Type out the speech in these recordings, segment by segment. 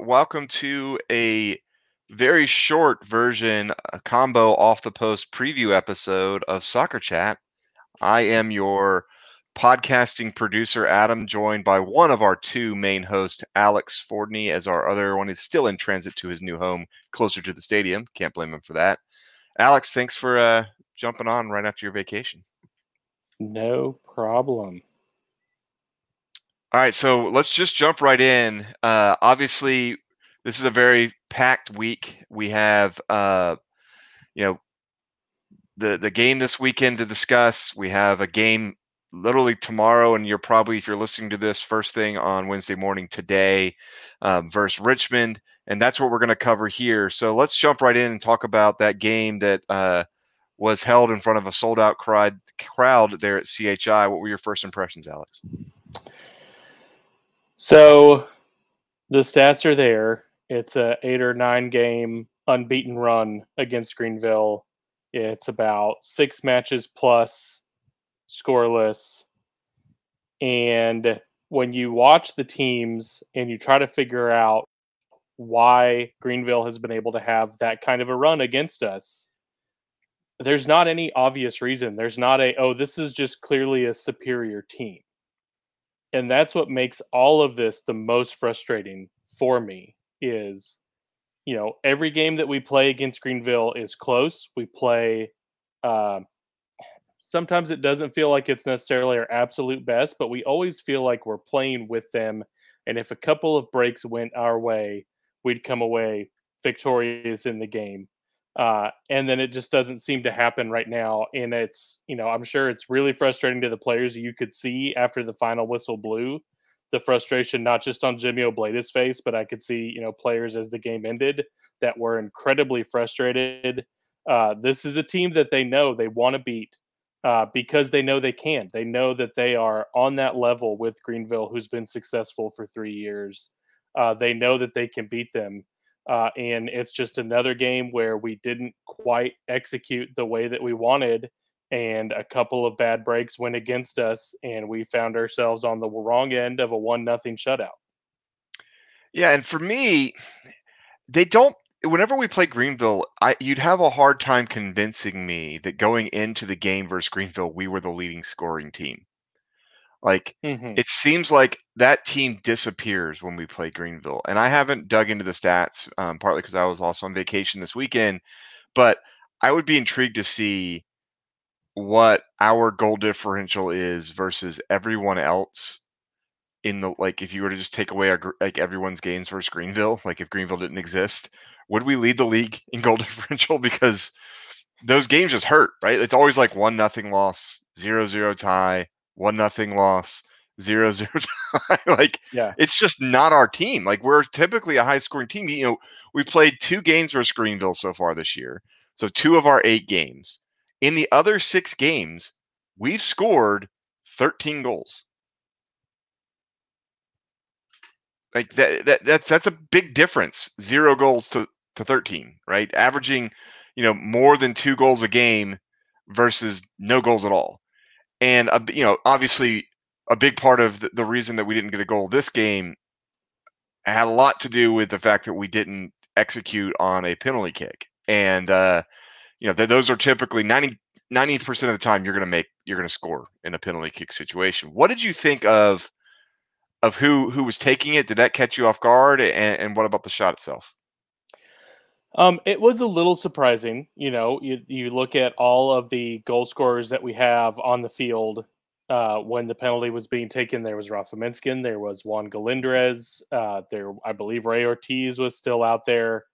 Welcome to a very short version, a combo off the post preview episode of Soccer Chat. I am your podcasting producer, Adam, joined by one of our two main hosts, Alex Fordney, as our other one is still in transit to his new home closer to the stadium. Can't blame him for that. Alex, thanks for jumping on right after your vacation. No problem. All right, so let's just jump right in. Obviously, this is a very packed week. We have, the game this weekend to discuss. We have a game literally tomorrow, and you're probably, if you're listening to this first thing on Wednesday morning today, versus Richmond, and that's what we're going to cover here. So let's jump right in and talk about that game that was held in front of a sold-out crowd there at CHI. What were your first impressions, Alex? So the stats are there. It's a 8 or 9 game unbeaten run against Greenville. It's about 6 matches plus scoreless. And when you watch the teams and you try to figure out why Greenville has been able to have that kind of a run against us, there's not any obvious reason. There's not this is just clearly a superior team. And that's what makes all of this the most frustrating for me is, every game that we play against Greenville is close. We play, sometimes it doesn't feel like it's necessarily our absolute best, but we always feel like we're playing with them. And if a couple of breaks went our way, we'd come away victorious in the game. And then it just doesn't seem to happen right now. And it's, I'm sure it's really frustrating to the players. You could see after the final whistle blew, the frustration, not just on Jimmy Obleda's face, but I could see, players as the game ended that were incredibly frustrated. This is a team that they know they want to beat because they know they can. They know that they are on that level with Greenville, who's been successful for 3 years. They know that they can beat them. And it's just another game where we didn't quite execute the way that we wanted, and a couple of bad breaks went against us, and we found ourselves on the wrong end of a 1-0 shutout. Yeah, and for me, whenever we play Greenville, you'd have a hard time convincing me that going into the game versus Greenville, we were the leading scoring team. It seems like that team disappears when we play Greenville. And I haven't dug into the stats, partly because I was also on vacation this weekend. But I would be intrigued to see what our goal differential is versus everyone else in the, if you were to just take away everyone's games versus Greenville, if Greenville didn't exist, would we lead the league in goal differential? Because those games just hurt, right? It's always 1-0 loss, 0-0 tie. 1-0 loss, 0-0 tie. It's just not our team. We're typically a high-scoring team. We played 2 games versus Greenville so far this year, so 2 of our 8 games. In the other 6 games, we've scored 13 goals. That's a big difference. 0 goals to 13, right? Averaging, more than 2 goals a game versus no goals at all. And, obviously a big part of the reason that we didn't get a goal this game had a lot to do with the fact that we didn't execute on a penalty kick. And, those are typically 90% of the time you're going to score in a penalty kick situation. What did you think of who was taking it? Did that catch you off guard? And what about the shot itself? It was a little surprising. You look at all of the goal scorers that we have on the field when the penalty was being taken. There was Rafa Minskin. There was Juan Galindrez. I believe Ray Ortiz was still out there.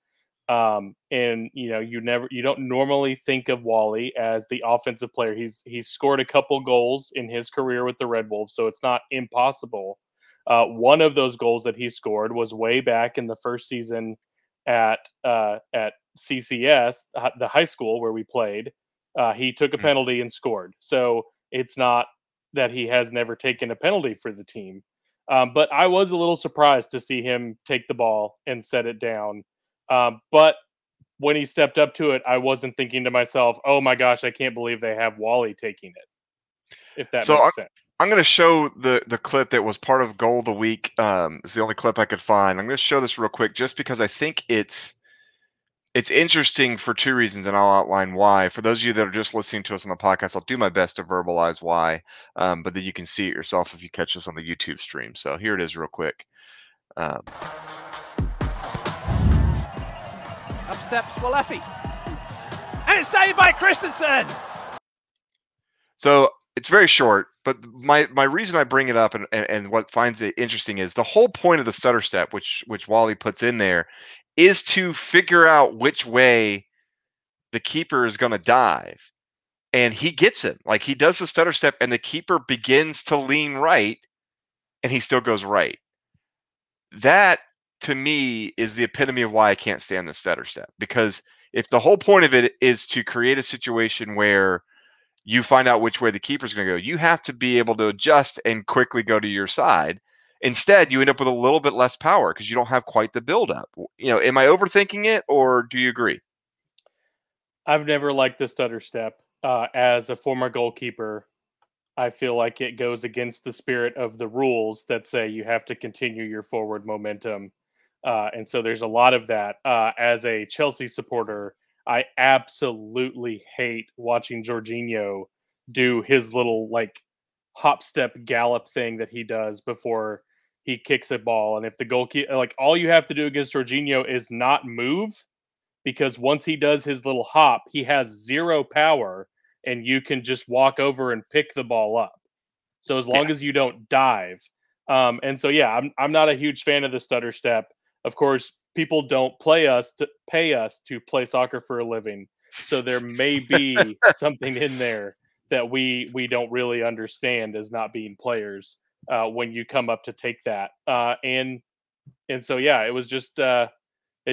And you don't normally think of Wally as the offensive player. He's scored a couple goals in his career with the Red Wolves, so it's not impossible. One of those goals that he scored was way back in the first season at CCS, the high school where we played. He took a penalty and scored. So it's not that he has never taken a penalty for the team. But I was a little surprised to see him take the ball and set it down. But when he stepped up to it, I wasn't thinking to myself, oh my gosh, I can't believe they have Wally taking it. If that makes sense. I'm going to show the clip that was part of Goal of the Week. It's the only clip I could find. I'm going to show this real quick just because I think it's interesting for two reasons, and I'll outline why. For those of you that are just listening to us on the podcast, I'll do my best to verbalize why, but then you can see it yourself if you catch us on the YouTube stream. So here it is real quick. Up steps Waleffi. And it's saved by Kristensen. So it's very short, but my reason I bring it up and what finds it interesting is the whole point of the stutter step, which Wally puts in there, is to figure out which way the keeper is going to dive. And he gets it. Like, he does the stutter step and the keeper begins to lean right and he still goes right. That, to me, is the epitome of why I can't stand the stutter step. Because if the whole point of it is to create a situation where you find out which way the keeper's going to go, you have to be able to adjust and quickly go to your side. Instead, you end up with a little bit less power because you don't have quite the buildup. You know, am I overthinking it, or do you agree? I've never liked the stutter step. As a former goalkeeper, I feel like it goes against the spirit of the rules that say you have to continue your forward momentum. And so there's a lot of that. As a Chelsea supporter, I absolutely hate watching Jorginho do his little like hop, step, gallop thing that he does before he kicks a ball. And if the goalkeeper, like, all you have to do against Jorginho is not move, because once he does his little hop, he has zero power and you can just walk over and pick the ball up. So as long as you don't dive. And so, yeah, I'm not a huge fan of the stutter step. Of course, people don't pay us to play soccer for a living. So there may be something in there that we don't really understand as not being players when you come up to take that. And so, yeah, it was just it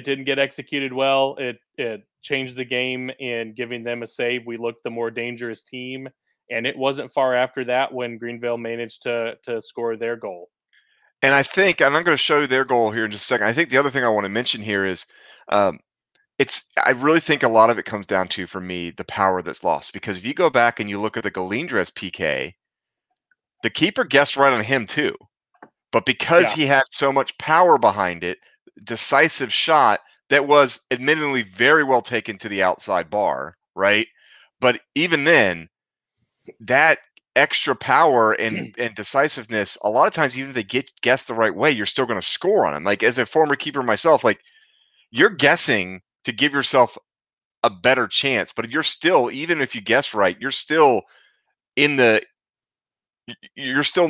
didn't get executed well. It changed the game in giving them a save. We looked the more dangerous team. And it wasn't far after that when Greenville managed to score their goal. And I think, and I'm going to show you their goal here in just a second. I think the other thing I want to mention here is I really think a lot of it comes down to, for me, the power that's lost. Because if you go back and you look at the Galindrez PK, the keeper guessed right on him too. But because he had so much power behind it, decisive shot that was admittedly very well taken to the outside bar, right? But even then, that extra power and decisiveness, a lot of times, even if they guess the right way, you're still going to score on them. Like, as a former keeper myself, like, you're guessing to give yourself a better chance, but you're still, even if you guess right, you're still in the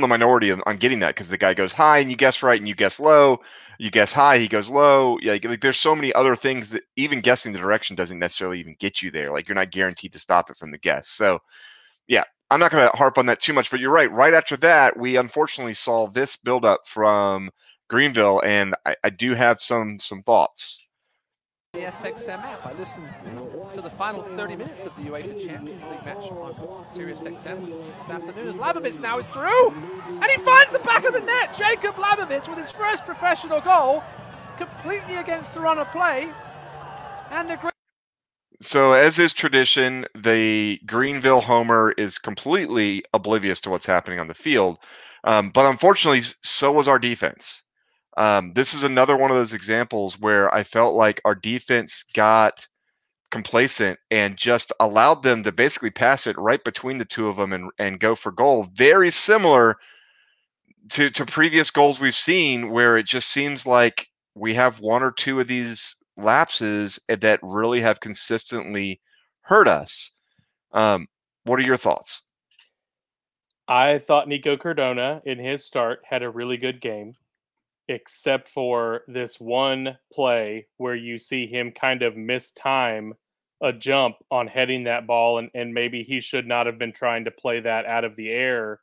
minority on getting that, because the guy goes high and you guess right, and you guess low, you guess high, he goes low. Like there's so many other things that even guessing the direction doesn't necessarily even get you there. Like, you're not guaranteed to stop it from the guess. So yeah, I'm not going to harp on that too much, but you're right. Right after that, we unfortunately saw this buildup from Greenville, and I do have some thoughts. The SXM app. I listened to the final 30 minutes of the UEFA Champions League match on SiriusXM this afternoon. As Labovic now is through, and he finds the back of the net. Jacob Labovic with his first professional goal, completely against the run of play, and the great. So, as is tradition, the Greenville homer is completely oblivious to what's happening on the field. But unfortunately, so was our defense. This is another one of those examples where I felt like our defense got complacent and just allowed them to basically pass it right between the two of them and go for goal. Very similar to previous goals we've seen, where it just seems like we have one or two of these lapses that really have consistently hurt us. What are your thoughts? I thought Nico Cardona in his start had a really good game, except for this one play where you see him kind of mistime a jump on heading that ball, and maybe he should not have been trying to play that out of the air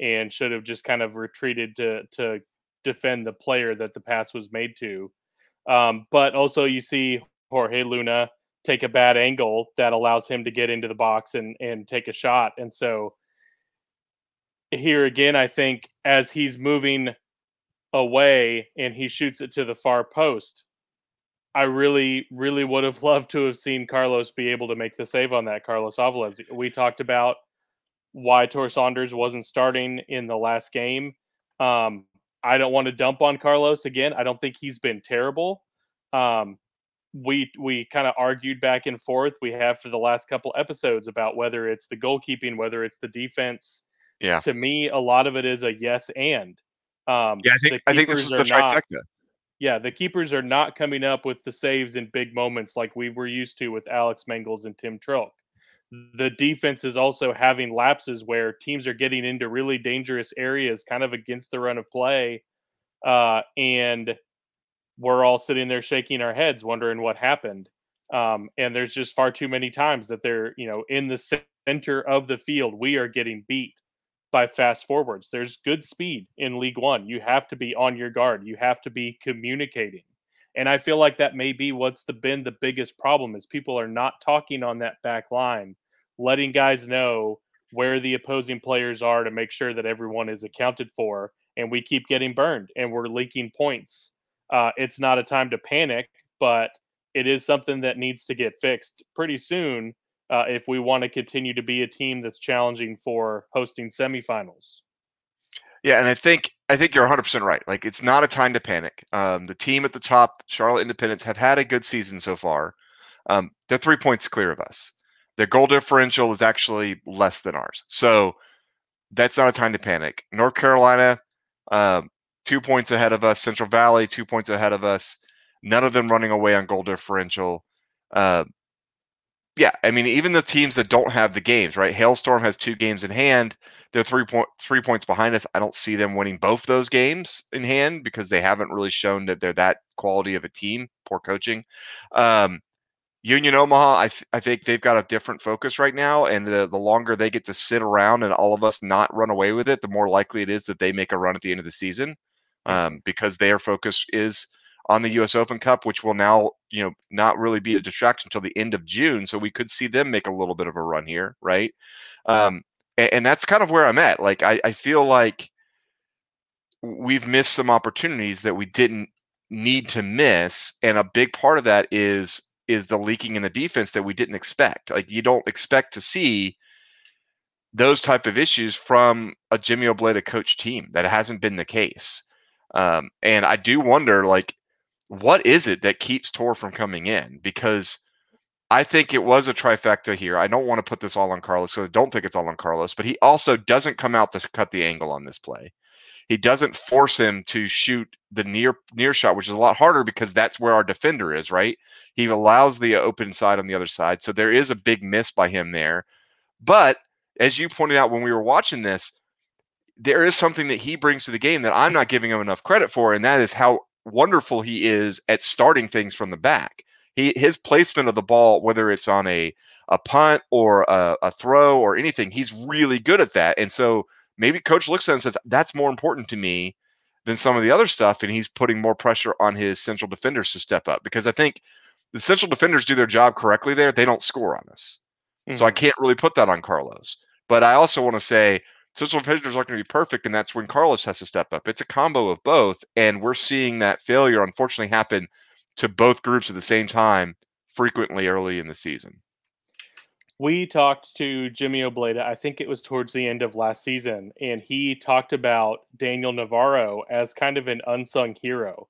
and should have just kind of retreated to defend the player that the pass was made to. But also you see Jorge Luna take a bad angle that allows him to get into the box and take a shot. And so here again, I think as he's moving away and he shoots it to the far post, I really, really would have loved to have seen Carlos be able to make the save on that, Carlos Aviles. We talked about why Tor Saunders wasn't starting in the last game. I don't want to dump on Carlos again. I don't think he's been terrible. We kind of argued back and forth. We have for the last couple episodes about whether it's the goalkeeping, whether it's the defense. Yeah. To me, a lot of it is a yes and. I think this is the trifecta. The keepers are not coming up with the saves in big moments like we were used to with Alex Mangles and Tim Trill. The defense is also having lapses where teams are getting into really dangerous areas, kind of against the run of play. And we're all sitting there shaking our heads, wondering what happened. And there's just far too many times that they're, in the center of the field, we are getting beat by fast forwards. There's good speed in League One. You have to be on your guard. You have to be communicating. And I feel like that may be what's been the biggest problem is people are not talking on that back line, letting guys know where the opposing players are to make sure that everyone is accounted for. And we keep getting burned and we're leaking points. It's not a time to panic, but it is something that needs to get fixed pretty soon. If we want to continue to be a team that's challenging for hosting semifinals. Yeah, and I think you're 100% right. Like, it's not a time to panic. The team at the top, Charlotte Independence, have had a good season so far. They're 3 points clear of us. Their goal differential is actually less than ours. So that's not a time to panic. North Carolina, 2 points ahead of us. Central Valley, 2 points ahead of us. None of them running away on goal differential. Yeah, I mean, even the teams that don't have the games, right? Hailstorm has 2 games in hand. They're 3 points behind us. I don't see them winning both those games in hand because they haven't really shown that they're that quality of a team. Poor coaching. Union Omaha, I think they've got a different focus right now, and the longer they get to sit around and all of us not run away with it, the more likely it is that they make a run at the end of the season because their focus is on the US Open Cup, which will now, not really be a distraction until the end of June. So we could see them make a little bit of a run here, right? And that's kind of where I'm at. Like, I feel like we've missed some opportunities that we didn't need to miss. And a big part of that is the leaking in the defense that we didn't expect. Like, you don't expect to see those type of issues from a Jimmy Obleda coach team. That hasn't been the case. And I do wonder, like, what is it that keeps Tor from coming in? Because I think it was a trifecta here. I don't want to put this all on Carlos, so I don't think it's all on Carlos, but he also doesn't come out to cut the angle on this play. He doesn't force him to shoot the near shot, which is a lot harder because that's where our defender is, right? He allows the open side on the other side. So there is a big miss by him there. But as you pointed out when we were watching this, there is something that he brings to the game that I'm not giving him enough credit for, and that is how wonderful he is at starting things from the back. His placement of the ball, whether it's on a punt or a throw or anything, he's really good at that. And so maybe coach looks at it and says, that's more important to me than some of the other stuff, and he's putting more pressure on his central defenders to step up. Because I think the central defenders do their job correctly there. They don't score on us. Mm-hmm. So I can't really put that on Carlos. But I also want to say – central defenders aren't going to be perfect, and that's when Carlos has to step up. It's a combo of both, and we're seeing that failure, unfortunately, happen to both groups at the same time frequently early in the season. We talked to Jimmy Obleda, I think it was towards the end of last season, and he talked about Daniel Navarro as kind of an unsung hero.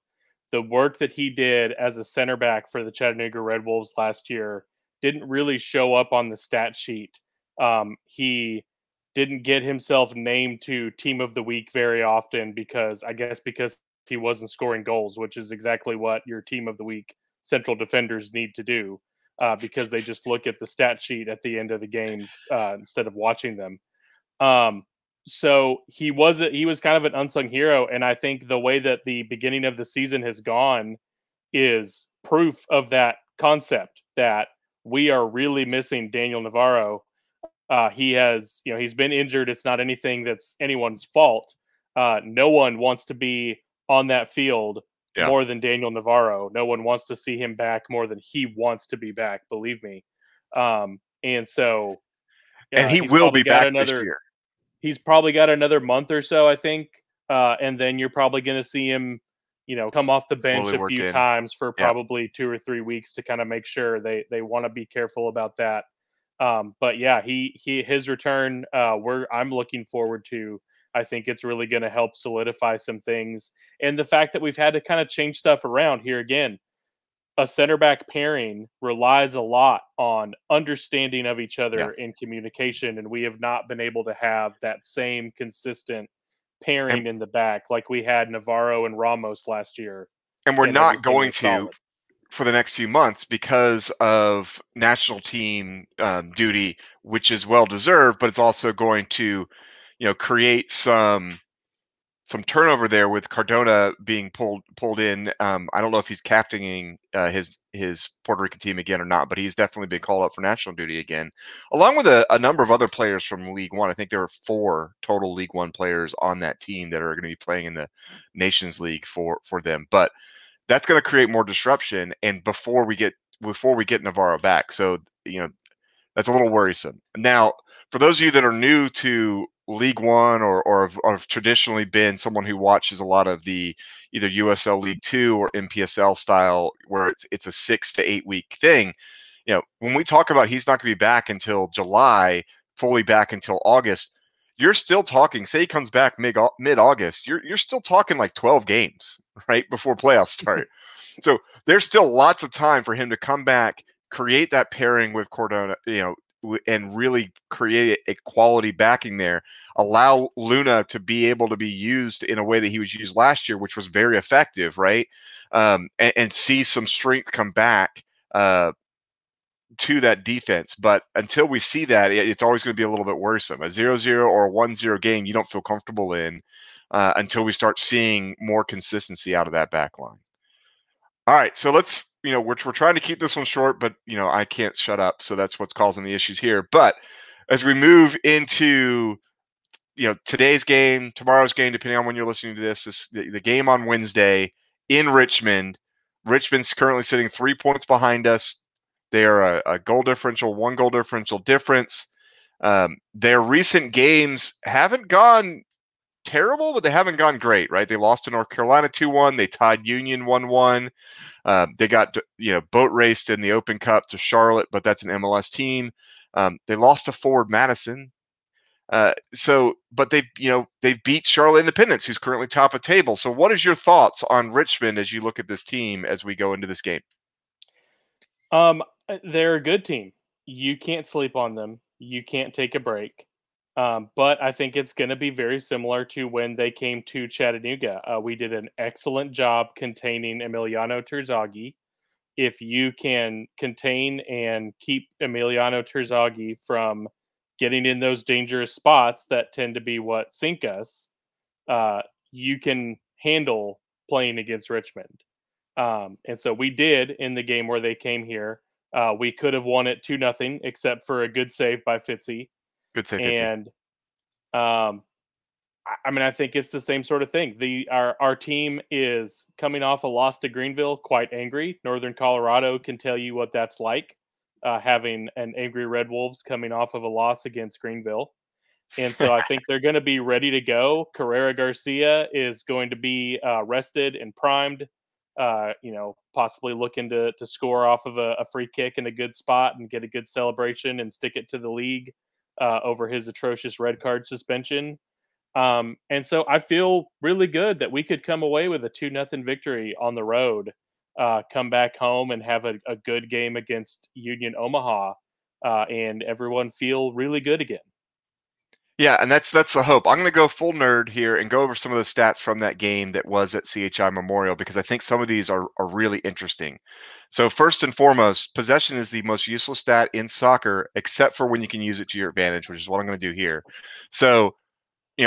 The work that he did as a center back for the Chattanooga Red Wolves last year didn't really show up on the stat sheet. He didn't get himself named to Team of the Week very often because he wasn't scoring goals, which is exactly what your Team of the Week central defenders need to do because they just look at the stat sheet at the end of the games instead of watching them. So he was kind of an unsung hero, and I think the way that the beginning of the season has gone is proof of that concept that we are really missing Daniel Navarro. He has, he's been injured. It's not anything that's anyone's fault. No one wants to be on that field more than Daniel Navarro. No one wants to see him back more than he wants to be back. Believe me. And he will be back this year. He's probably got another month or so, I think. And then you're probably going to see him, come off the bench a few times for probably 2 or 3 weeks to kind of make sure they want to be careful about that. But yeah, his return, I'm looking forward to. I think it's really going to help solidify some things. And the fact that we've had to kind of change stuff around here again, a center back pairing relies a lot on understanding of each other in communication. And we have not been able to have that same consistent pairing in the back, like we had Navarro and Ramos last year. And we're not going to for the next few months because of national team duty, which is well-deserved, but it's also going to, create some turnover there with Cardona being pulled in. I don't know if he's captaining his Puerto Rican team again or not, but he's definitely been called up for national duty again, along with a number of other players from League One. I think there are 4 total League One players on that team that are going to be playing in the Nations League for them. But that's going to create more disruption. And before we get Navarro back, so that's a little worrisome. Now, for those of you that are new to League One or have traditionally been someone who watches a lot of the either USL League Two or MPSL style, where it's a 6 to 8 week thing. When we talk about he's not going to be back until July, fully back until August, you're still talking. Say he comes back mid August, you're still talking like 12 games right before playoffs start. So there's still lots of time for him to come back, create that pairing with Cardona, and really create a quality backing there, allow Luna to be able to be used in a way that he was used last year, which was very effective, right? And see some strength come back to that defense. But until we see that, it's always going to be a little bit worrisome. A 0-0 or a 1-0 game you don't feel comfortable in until we start seeing more consistency out of that back line. All right, so let's we're trying to keep this one short, but I can't shut up, so that's what's causing the issues here. But as we move into today's game, tomorrow's game, depending on when you're listening to this, the game on Wednesday in Richmond. Richmond's currently sitting 3 points behind us. They are a one goal differential difference. Their recent games haven't gone terrible, but they haven't gone great, right? They lost to North Carolina 2-1. They tied Union 1-1. They got boat raced in the Open Cup to Charlotte, but that's an MLS team. They lost to Ford Madison. But they beat Charlotte Independence, who's currently top of table. So what is your thoughts on Richmond as you look at this team as we go into this game? They're a good team. You can't sleep on them. You can't take a break. But I think it's going to be very similar to when they came to Chattanooga. We did an excellent job containing Emiliano Terzaghi. If you can contain and keep Emiliano Terzaghi from getting in those dangerous spots that tend to be what sink us, you can handle playing against Richmond. And so we did in the game where they came here. We could have won it 2-0, except for a good save by Fitzy. I think it's the same sort of thing. Our team is coming off a loss to Greenville, quite angry. Northern Colorado can tell you what that's like, having an angry Red Wolves coming off of a loss against Greenville. And so I think they're going to be ready to go. Carrera Garcia is going to be rested and primed, possibly looking to score off of a free kick in a good spot and get a good celebration and stick it to the league. Over his atrocious red card suspension. And so I feel really good that we could come away with a 2-0 victory on the road, come back home and have a good game against Union Omaha, and everyone feel really good again. Yeah, and that's the hope. I'm going to go full nerd here and go over some of the stats from that game that was at CHI Memorial, because I think some of these are really interesting. So first and foremost, possession is the most useless stat in soccer, except for when you can use it to your advantage, which is what I'm going to do here. So,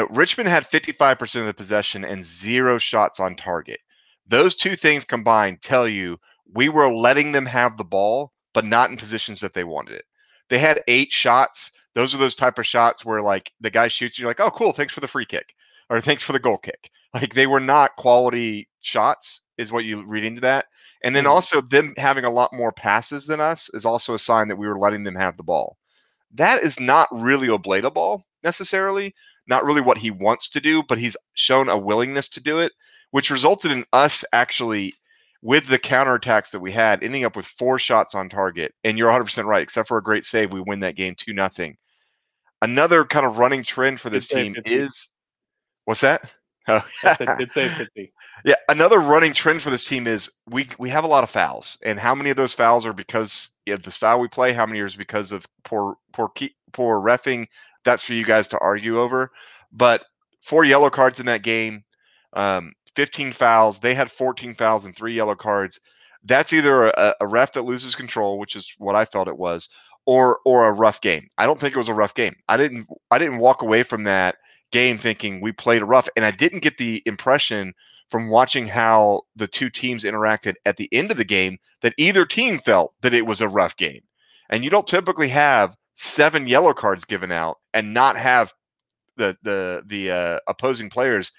Richmond had 55% of the possession and 0 shots on target. Those two things combined tell you we were letting them have the ball, but not in positions that they wanted it. They had 8 shots. Those are those type of shots where, like, the guy shoots, you're like, oh, cool, thanks for the free kick or thanks for the goal kick. Like, they were not quality shots is what you read into that. And then also them having a lot more passes than us is also a sign that we were letting them have the ball. That is not really Obleda ball necessarily, not really what he wants to do, but he's shown a willingness to do it, which resulted in us actually with the counterattacks that we had, ending up with 4 shots on target. And you're 100% right. Except for a great save, we win that game 2-0. Another kind of running trend for this team is – what's that? Oh. That's a good save, 50. Yeah, another running trend for this team is we have a lot of fouls. And how many of those fouls are because of the style we play? How many are because of poor reffing? That's for you guys to argue over. But 4 yellow cards in that game, 15 fouls. They had 14 fouls and 3 yellow cards. That's either a ref that loses control, which is what I felt it was, or a rough game. I don't think it was a rough game. I didn't walk away from that game thinking we played a rough, and I didn't get the impression from watching how the two teams interacted at the end of the game that either team felt that it was a rough game. And you don't typically have 7 yellow cards given out and not have the opposing players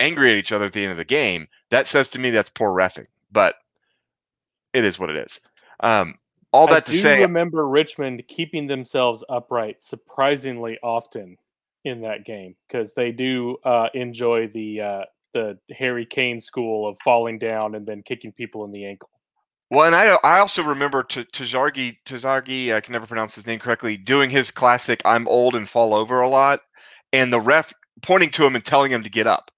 angry at each other at the end of the game. That says to me that's poor reffing, but it is what it is. All that to say, I remember Richmond keeping themselves upright surprisingly often in that game, because they do enjoy the Harry Kane school of falling down and then kicking people in the ankle. Well, and I also remember Terzaghi, I can never pronounce his name correctly, doing his classic "I'm old and fall over" a lot, and the ref pointing to him and telling him to get up,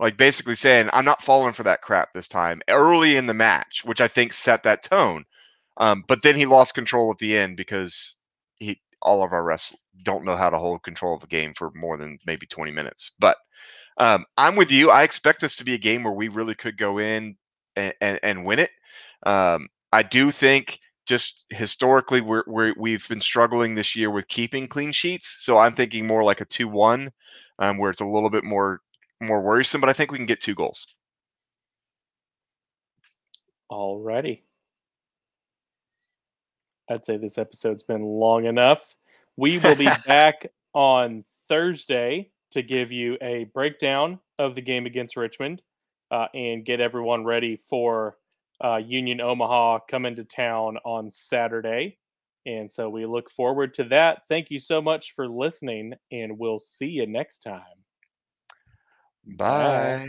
like basically saying, "I'm not falling for that crap this time," early in the match, which I think set that tone. But then he lost control at the end because all of our refs don't know how to hold control of the game for more than maybe 20 minutes. But I'm with you. I expect this to be a game where we really could go in and win it. I do think just historically we've been struggling this year with keeping clean sheets. So I'm thinking more like a 2-1 where it's a little bit more worrisome, but I think we can get 2 goals. All righty. I'd say this episode's been long enough. We will be back on Thursday to give you a breakdown of the game against Richmond and get everyone ready for Union Omaha coming to town on Saturday. And so we look forward to that. Thank you so much for listening, and we'll see you next time. Bye.